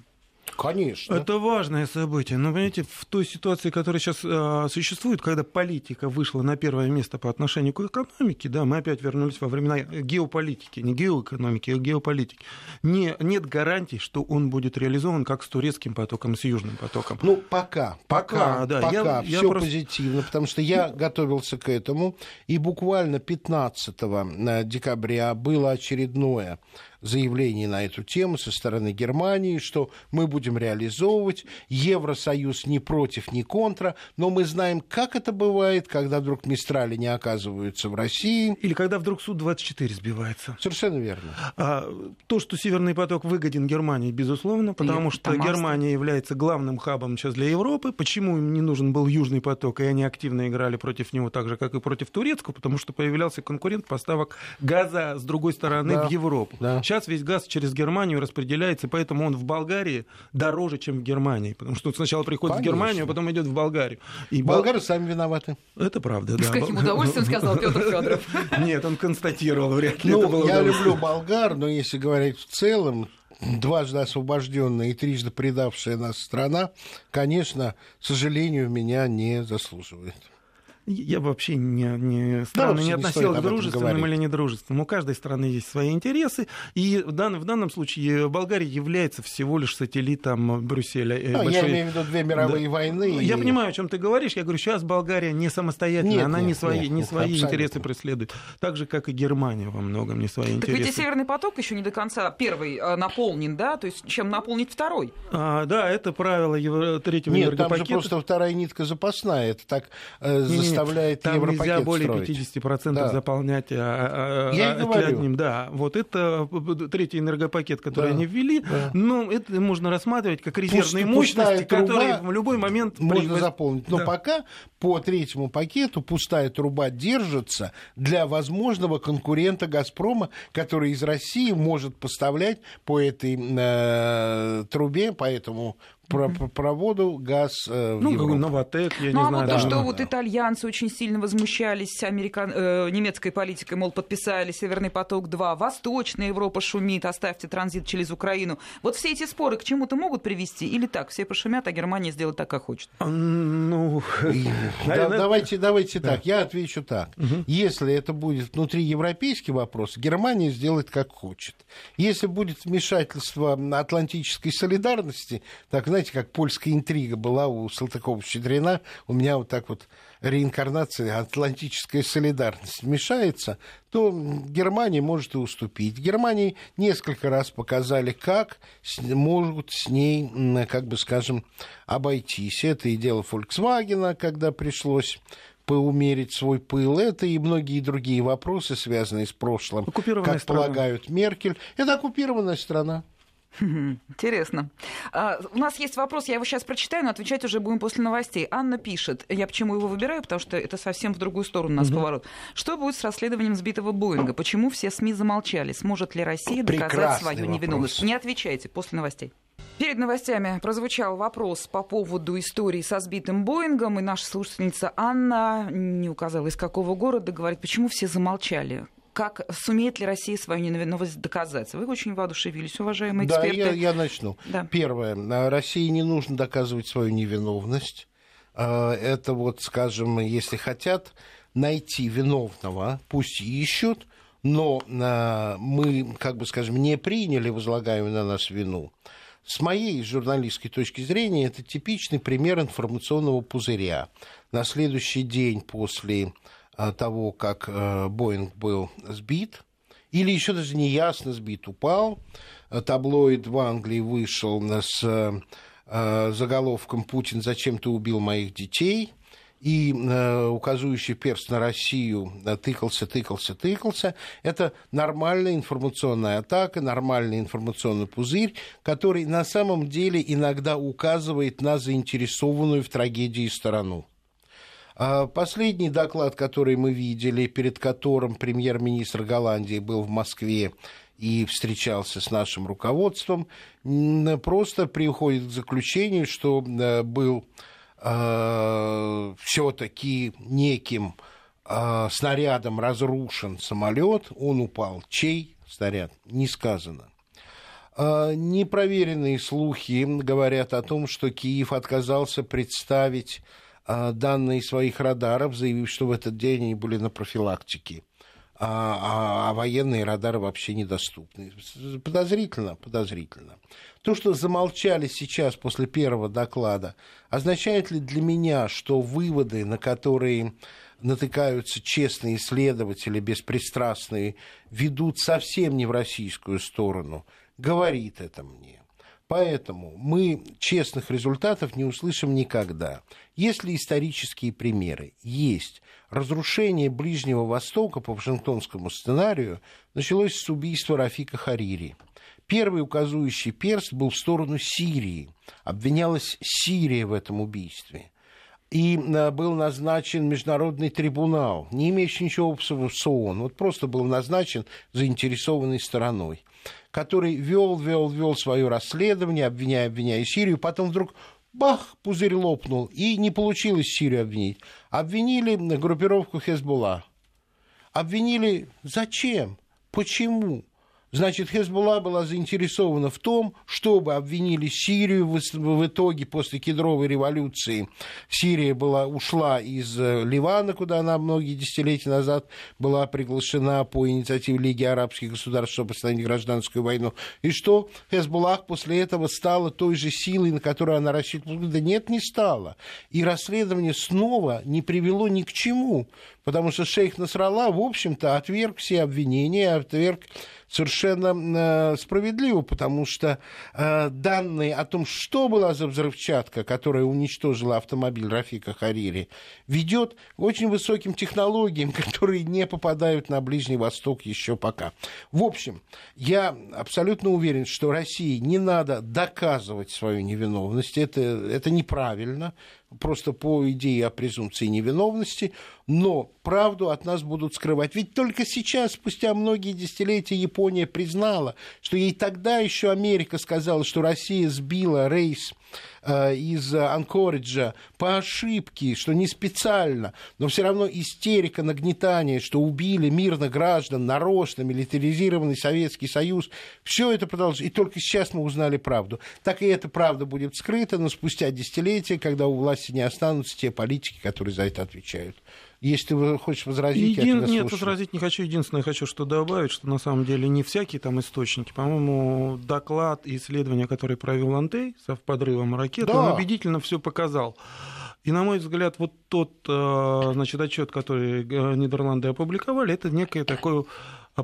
Конечно. Это важное событие. Но, понимаете, в той ситуации, которая сейчас э, существует, когда политика вышла на первое место по отношению к экономике, да, мы опять вернулись во времена геополитики, не геоэкономики, а геополитики, не, нет гарантий, что он будет реализован как с турецким потоком, с южным потоком. Ну, пока. Пока, пока, да. пока все просто... позитивно, потому что я готовился к этому, и буквально пятнадцатого декабря было очередное заявление на эту тему со стороны Германии, что мы будем будем реализовывать. Евросоюз ни против, ни контра. Но мы знаем, как это бывает, когда вдруг мистрали не оказываются в России. Или когда вдруг Су двадцать четыре сбивается. Совершенно верно. А, то, что «Северный поток» выгоден Германии, безусловно, потому Нет, что Германия является главным хабом сейчас для Европы. Почему им не нужен был «Южный поток», и они активно играли против него так же, как и против турецкого, потому что появлялся конкурент поставок газа с другой стороны, да, в Европу. Да. Сейчас весь газ через Германию распределяется, поэтому он в Болгарии дороже, чем в Германии, потому что сначала приходит Конечно. в Германию, а потом идет в Болгарию. И болгары бол... сами виноваты. Это правда, да. С каким удовольствием сказал Петр Федоров. Нет, он констатировал, вряд ли это было. Я люблю болгар, но если говорить в целом, дважды освобожденная и трижды предавшая нас страна, конечно, к сожалению, меня не заслуживает. Я вообще не, не, страны да, не относилась к дружественным или недружественным. У каждой страны есть свои интересы. И в данном, в данном случае Болгария является всего лишь сателлитом Брюсселя. А, большой... Я имею в виду две мировые да. войны. Я и... понимаю, о чем ты говоришь. Я говорю, сейчас Болгария не самостоятельная. Нет, она нет, не свои, нет, не нет, свои интересы преследует. Так же, как и Германия во многом не свои так интересы. Так ведь и «Северный поток» еще не до конца первый наполнен, да? То есть чем наполнить второй? А, да, это правило евро... третьего нет, энергопакета. Нет, там же просто вторая нитка запасная. Это так э, за... Там нельзя более строить. пятьдесят процентов да. заполнять а, а, Я а, одним. Да, вот это третий энергопакет, который да. они ввели. Да. Но это можно рассматривать как резервные Пусть, мощности, которые в любой момент... Можно просьба... заполнить. Но да. пока по третьему пакету пустая труба держится для возможного конкурента «Газпрома», который из России может поставлять по этой э, трубе, по этому... Про, про проводу газ э, в ну, Европу. Новотек, я ну, не а знаю. Вот да, то, что да, вот да. итальянцы очень сильно возмущались американ... э, немецкой политикой, мол, подписали «Северный поток-два», Восточная Европа шумит, оставьте транзит через Украину. Вот все эти споры к чему-то могут привести? Или так, все пошумят, а Германия сделает так, как хочет? Ну, давайте давайте так, я отвечу так. Если это будет внутриевропейский вопрос, Германия сделает как хочет. Если будет вмешательство атлантической солидарности, так, знаете, как польская интрига была у Салтыкова-Щедрина, у меня вот так вот реинкарнация, атлантическая солидарность мешается, то Германия может и уступить. Германии несколько раз показали, как могут с ней, как бы скажем, обойтись. Это и дело «Фольксвагена», когда пришлось поумерить свой пыл, это и многие другие вопросы, связанные с прошлым. Как страна. Полагают Меркель. Это оккупированная страна. Интересно. Uh, у нас есть вопрос, я его сейчас прочитаю, но отвечать уже будем после новостей. Анна пишет, я почему его выбираю, потому что это совсем в другую сторону у нас mm-hmm. поворот. Что будет с расследованием сбитого «Боинга»? Почему все СМИ замолчали? Сможет ли Россия Прекрасный доказать свою вопрос. невиновность? Не отвечайте, после новостей. Перед новостями прозвучал вопрос по поводу истории со сбитым «Боингом», и наша слушательница Анна не указала, из какого города, говорит, почему все замолчали. Как сумеет ли Россия свою невиновность доказать? Вы очень воодушевились, уважаемые эксперты. Да, я, я начну. Да. Первое. России не нужно доказывать свою невиновность. Это вот, скажем, если хотят найти виновного, пусть и ищут, но мы, как бы скажем, не приняли возлагаемую на нас вину. С моей журналистской точки зрения, это типичный пример информационного пузыря. На следующий день после... того, как «Боинг» был сбит, или еще даже неясно сбит, упал. Таблоид в Англии вышел с заголовком «Путин, зачем ты убил моих детей?» и указывающий перст на Россию тыкался, тыкался, тыкался. Это нормальная информационная атака, нормальный информационный пузырь, который на самом деле иногда указывает на заинтересованную в трагедии сторону. Последний доклад, который мы видели, перед которым премьер-министр Голландии был в Москве и встречался с нашим руководством, просто приходит к заключению, что был э, все-таки неким э, снарядом разрушен самолет, он упал. Чей снаряд? Не сказано. Э, непроверенные слухи говорят о том, что Киев отказался представить данные своих радаров, заявив, что в этот день они были на профилактике, а, а военные радары вообще недоступны. Подозрительно, подозрительно. То, что замолчали сейчас после первого доклада, означает ли для меня, что выводы, на которые натыкаются честные исследователи, беспристрастные, ведут совсем не в российскую сторону? Говорит это мне. Поэтому мы честных результатов не услышим никогда. Есть ли исторические примеры? Есть. Разрушение Ближнего Востока по Вашингтонскому сценарию началось с убийства Рафика Харири. Первый указующий перст был в сторону Сирии. Обвинялась Сирия в этом убийстве. И был назначен международный трибунал, не имеющий ничего общего с ООН. Вот просто был назначен заинтересованной стороной, который вел, вел, вел свое расследование, обвиняя, обвиняя Сирию, потом вдруг бах, пузырь лопнул, и не получилось Сирию обвинить. Обвинили группировку Хезболла. Обвинили зачем? Почему? Значит, Хезболла была заинтересована в том, чтобы обвинили Сирию. В итоге, после кедровой революции, Сирия была, ушла из Ливана, куда она многие десятилетия назад была приглашена по инициативе Лиги арабских государств, чтобы остановить гражданскую войну. И что? Хезболла после этого стала той же силой, на которую она рассчитывала. Да нет, не стала. И расследование снова не привело ни к чему. Потому что шейх Насралла, в общем-то, отверг все обвинения, отверг совершенно э, справедливо, потому что э, данные о том, что была за взрывчатка, которая уничтожила автомобиль Рафика Харири, ведет к очень высоким технологиям, которые не попадают на Ближний Восток еще пока. В общем, я абсолютно уверен, что России не надо доказывать свою невиновность, это, это неправильно, просто по идее о презумпции невиновности, но правду от нас будут скрывать. Ведь только сейчас, спустя многие десятилетия, Япония признала, что ей тогда еще Америка сказала, что Россия сбила рейс э, из Анкориджа по ошибке, что не специально, но все равно истерика, нагнетание, что убили мирных граждан, нарочно, милитаризированный Советский Союз, все это продолжилось, и только сейчас мы узнали правду. Так и эта правда будет скрыта, но спустя десятилетия, когда у власти не останутся те политики, которые за это отвечают. Если ты хочешь возразить, Един... я тебя Нет, слушаю. возразить не хочу. Единственное, хочу что добавить, что на самом деле не всякие там источники. По-моему, доклад и исследование, которое провел Антей со подрывом ракет, да. он убедительно все показал. И, на мой взгляд, вот тот, значит, отчет, который Нидерланды опубликовали, это некое такое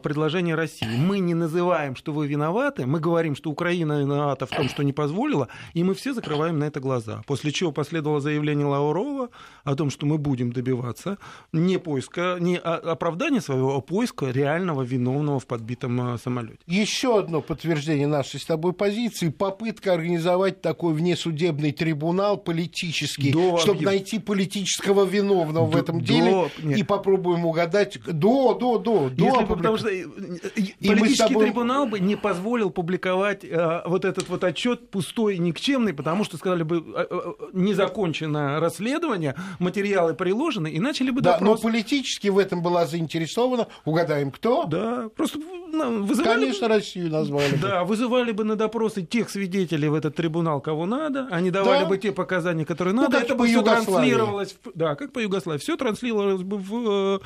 предложение России. Мы не называем, что вы виноваты, мы говорим, что Украина виновата в том, что не позволила, и мы все закрываем на это глаза. После чего последовало заявление Лаврова о том, что мы будем добиваться не поиска, не оправдания своего, а поиска реального виновного в подбитом самолете. Еще одно подтверждение нашей с тобой позиции — попытка организовать такой внесудебный трибунал политический, до чтобы объ... найти политического виновного до, в этом до... деле Нет. и попробуем угадать до, до, до, до опубликации. И политический тобой... трибунал бы не позволил публиковать э, вот этот вот отчет пустой и никчемный, потому что сказали бы, э, э, незакончено расследование, материалы приложены, и начали бы допрос. Да, но политически в этом была заинтересована, угадаем, кто? Да, просто вызывали... Конечно, бы... Россию назвали бы. Да, вызывали бы на допросы тех свидетелей в этот трибунал, кого надо, они давали да. бы те показания, которые ну, надо. Это бы все транслировалось. Да, как по Югославии. Все транслировалось бы, в...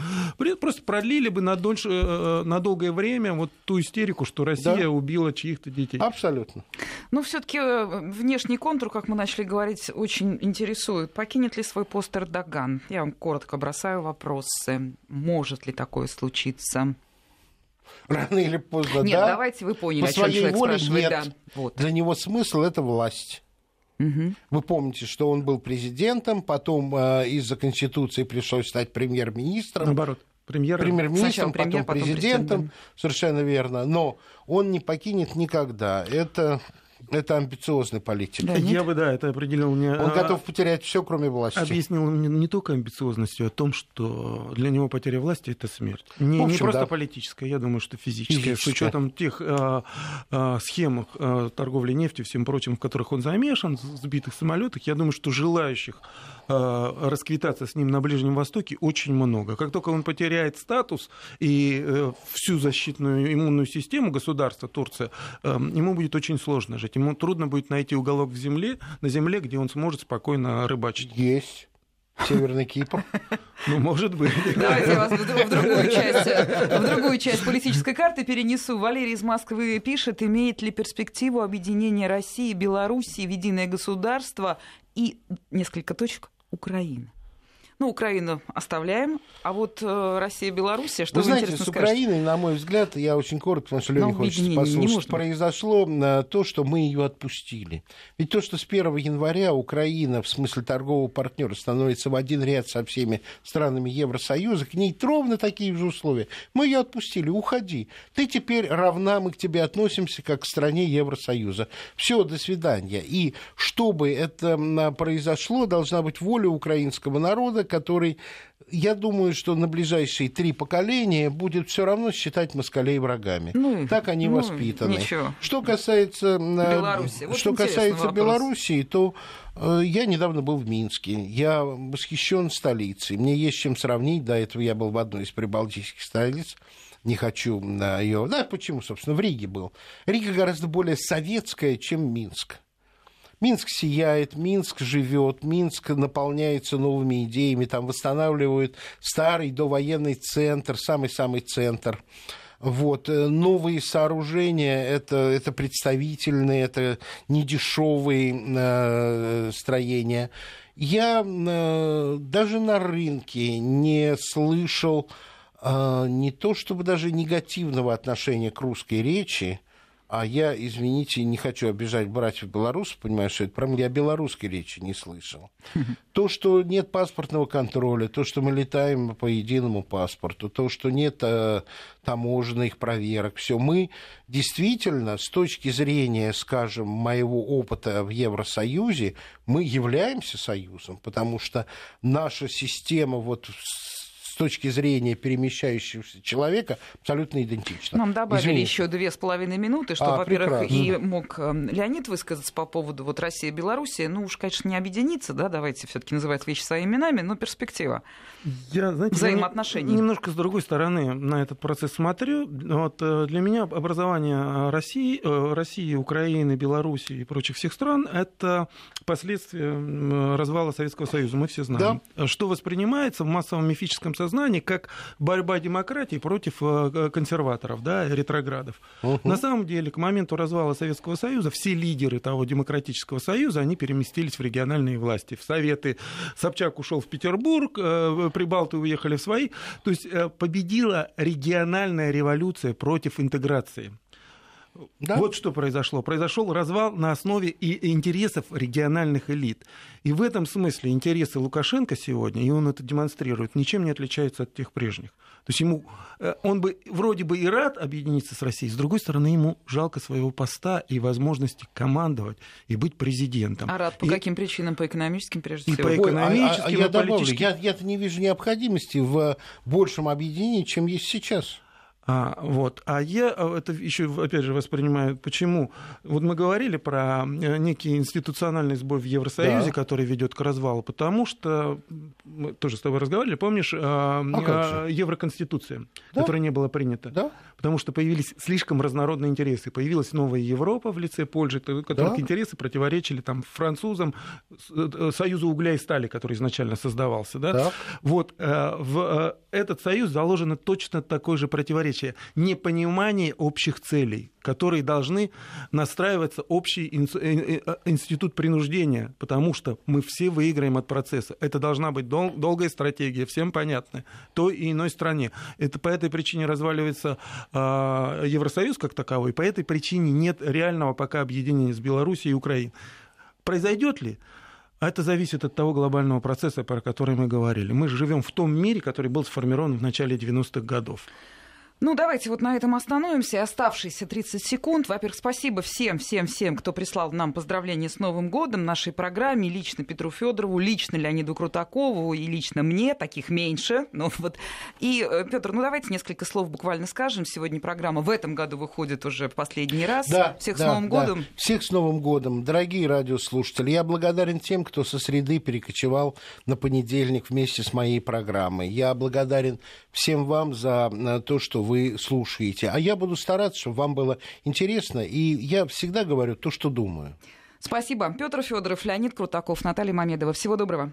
просто продлили бы на дольше... на долгое время вот ту истерику, что Россия да. убила чьих-то детей. Абсолютно. Но все-таки внешний контур, как мы начали говорить, очень интересует. Покинет ли свой пост Эрдоган? Я вам коротко бросаю вопросы. Может ли такое случиться? Рано или поздно, нет, да. Нет, давайте вы поняли, По о чем человек воле спрашивает. Нет. Да. Вот. Для него смысл — это власть. Вы помните, что он был президентом, потом э, из-за Конституции пришлось стать премьер-министром. Наоборот. Премьер-министром, премьер, потом, потом президентом, совершенно верно. Но он не покинет никогда. Это, это амбициозный политик. Да, я бы, да, это определил мне... Он готов потерять все, кроме власти. Объяснил мне не только амбициозностью, а о том, что для него потеря власти — это смерть. Не, общем, не просто да. политическая, я думаю, что физическая. физическая. С учетом тех а, а, схем а, торговли нефтью и всем прочим, в которых он замешан, в сбитых самолетах, я думаю, что желающих расквитаться с ним на Ближнем Востоке очень много. Как только он потеряет статус и всю защитную иммунную систему государства Турция, ему будет очень сложно жить. Ему трудно будет найти уголок в земле, на земле, где он сможет спокойно рыбачить. Есть. Северный Кипр. Ну, может быть. Давайте я вас в другую часть, в другую часть политической карты перенесу. Валерий из Москвы пишет: имеет ли перспективу объединения России и Белоруссии в единое государство и несколько точек Украины? Ну, Украину оставляем. А вот э, Россия и Белоруссия, что вы, вы знаете, интересно с Украиной, скажете? На мой взгляд, я очень коротко, потому что Лёня хочет послушать, произошло то, что мы ее отпустили. Ведь то, что с первого января Украина, в смысле торгового партнера, становится в один ряд со всеми странами Евросоюза, к ней ровно такие же условия. Мы ее отпустили, уходи. Ты теперь равна, мы к тебе относимся, как к стране Евросоюза. Все, до свидания. И чтобы это произошло, должна быть воля украинского народа, который, я думаю, что на ближайшие три поколения будет все равно считать москалей врагами. Ну, так они ну, воспитаны. Ничего. Что касается Белоруссии, вот что касается Белоруссии, то я недавно был в Минске, я восхищен столицей, мне есть с чем сравнить, до этого я был в одной из прибалтийских столиц. Не хочу на ее. Да, почему, собственно, в Риге был. Рига гораздо более советская, чем Минск. Минск сияет, Минск живет, Минск наполняется новыми идеями, там восстанавливают старый довоенный центр, самый-самый центр. Вот. Новые сооружения, это, это представительные, это недешевые э, строения. Я э, даже на рынке не слышал э, не то чтобы даже негативного отношения к русской речи. А я, извините, не хочу обижать братьев-белорусов, понимаешь, что это про меня, я белорусской речи не слышал. То, что нет паспортного контроля, то, что мы летаем по единому паспорту, то, что нет э, таможенных проверок, все. Мы действительно, с точки зрения, скажем, моего опыта в Евросоюзе, мы являемся союзом, потому что наша система вот с точки зрения перемещающегося человека абсолютно идентично. Нам добавили Извините. еще две с половиной минуты, чтобы, а, во-первых, и мог Леонид высказаться по поводу вот России и Белоруссии. Ну уж, конечно, не объединиться, да, давайте все-таки называть вещи своими именами, но перспектива я, знаете, взаимоотношений. Я немножко с другой стороны на этот процесс смотрю. Вот для меня образование России, России, Украины, Белоруссии и прочих всех стран – это последствия развала Советского Союза. Мы все знаем. Да. Что воспринимается в массовом мифическом сознании как борьба демократии против консерваторов, да, ретроградов. Uh-huh. На самом деле, к моменту развала Советского Союза все лидеры того демократического союза, они переместились в региональные власти, в советы. Собчак ушел в Петербург, прибалты уехали в свои. То есть победила региональная революция против интеграции. Да? Вот что произошло. Произошел развал на основе и интересов региональных элит. И в этом смысле интересы Лукашенко сегодня, и он это демонстрирует, ничем не отличаются от тех прежних. То есть ему, он бы вроде бы и рад объединиться с Россией, с другой стороны, ему жалко своего поста и возможности командовать и быть президентом. А рад по и... каким причинам? По экономическим, прежде всего? И по экономическим, Ой, а, а, я и политическим. Добавлю, я, я-то не вижу необходимости в большем объединении, чем есть сейчас. А, вот. а я это еще, опять же, воспринимаю, почему. Вот мы говорили про некий институциональный сбой в Евросоюзе, да. который ведет к развалу, потому что, мы тоже с тобой разговаривали, помнишь, а Евроконституция, да? которая не была принята, да? потому что появились слишком разнородные интересы. Появилась новая Европа в лице Польши, которых да? интересы противоречили там, французам, Союзу угля и стали, который изначально создавался. Да? Да. Вот, в этот союз заложено точно такое же противоречие. Непонимание общих целей, которые должны настраиваться общий институт принуждения, потому что мы все выиграем от процесса. Это должна быть дол- долгая стратегия, всем понятная, той и иной стране. Это по этой причине разваливается э, Евросоюз как таковой, по этой причине нет реального пока объединения с Белоруссией и Украиной. Произойдет ли? А это зависит от того глобального процесса, про который мы говорили. Мы живем в том мире, который был сформирован в начале девяностых годов. Ну, давайте вот на этом остановимся. Оставшиеся тридцать секунд. Во-первых, спасибо всем, всем, всем, кто прислал нам поздравления с Новым годом нашей программе. Лично Петру Федорову, лично Леониду Крутакову и лично мне. Таких меньше. Ну, вот. И, Петр, ну, давайте несколько слов буквально скажем. Сегодня программа в этом году выходит уже в последний раз. Да, всех да, с Новым да. годом. Всех с Новым годом. Дорогие радиослушатели, я благодарен тем, кто со среды перекочевал на понедельник вместе с моей программой. Я благодарен всем вам за то, что вы вы слушаете. А я буду стараться, чтобы вам было интересно. И я всегда говорю то, что думаю. Спасибо. Петр Федоров, Леонид Крутаков, Наталья Мамедова. Всего доброго.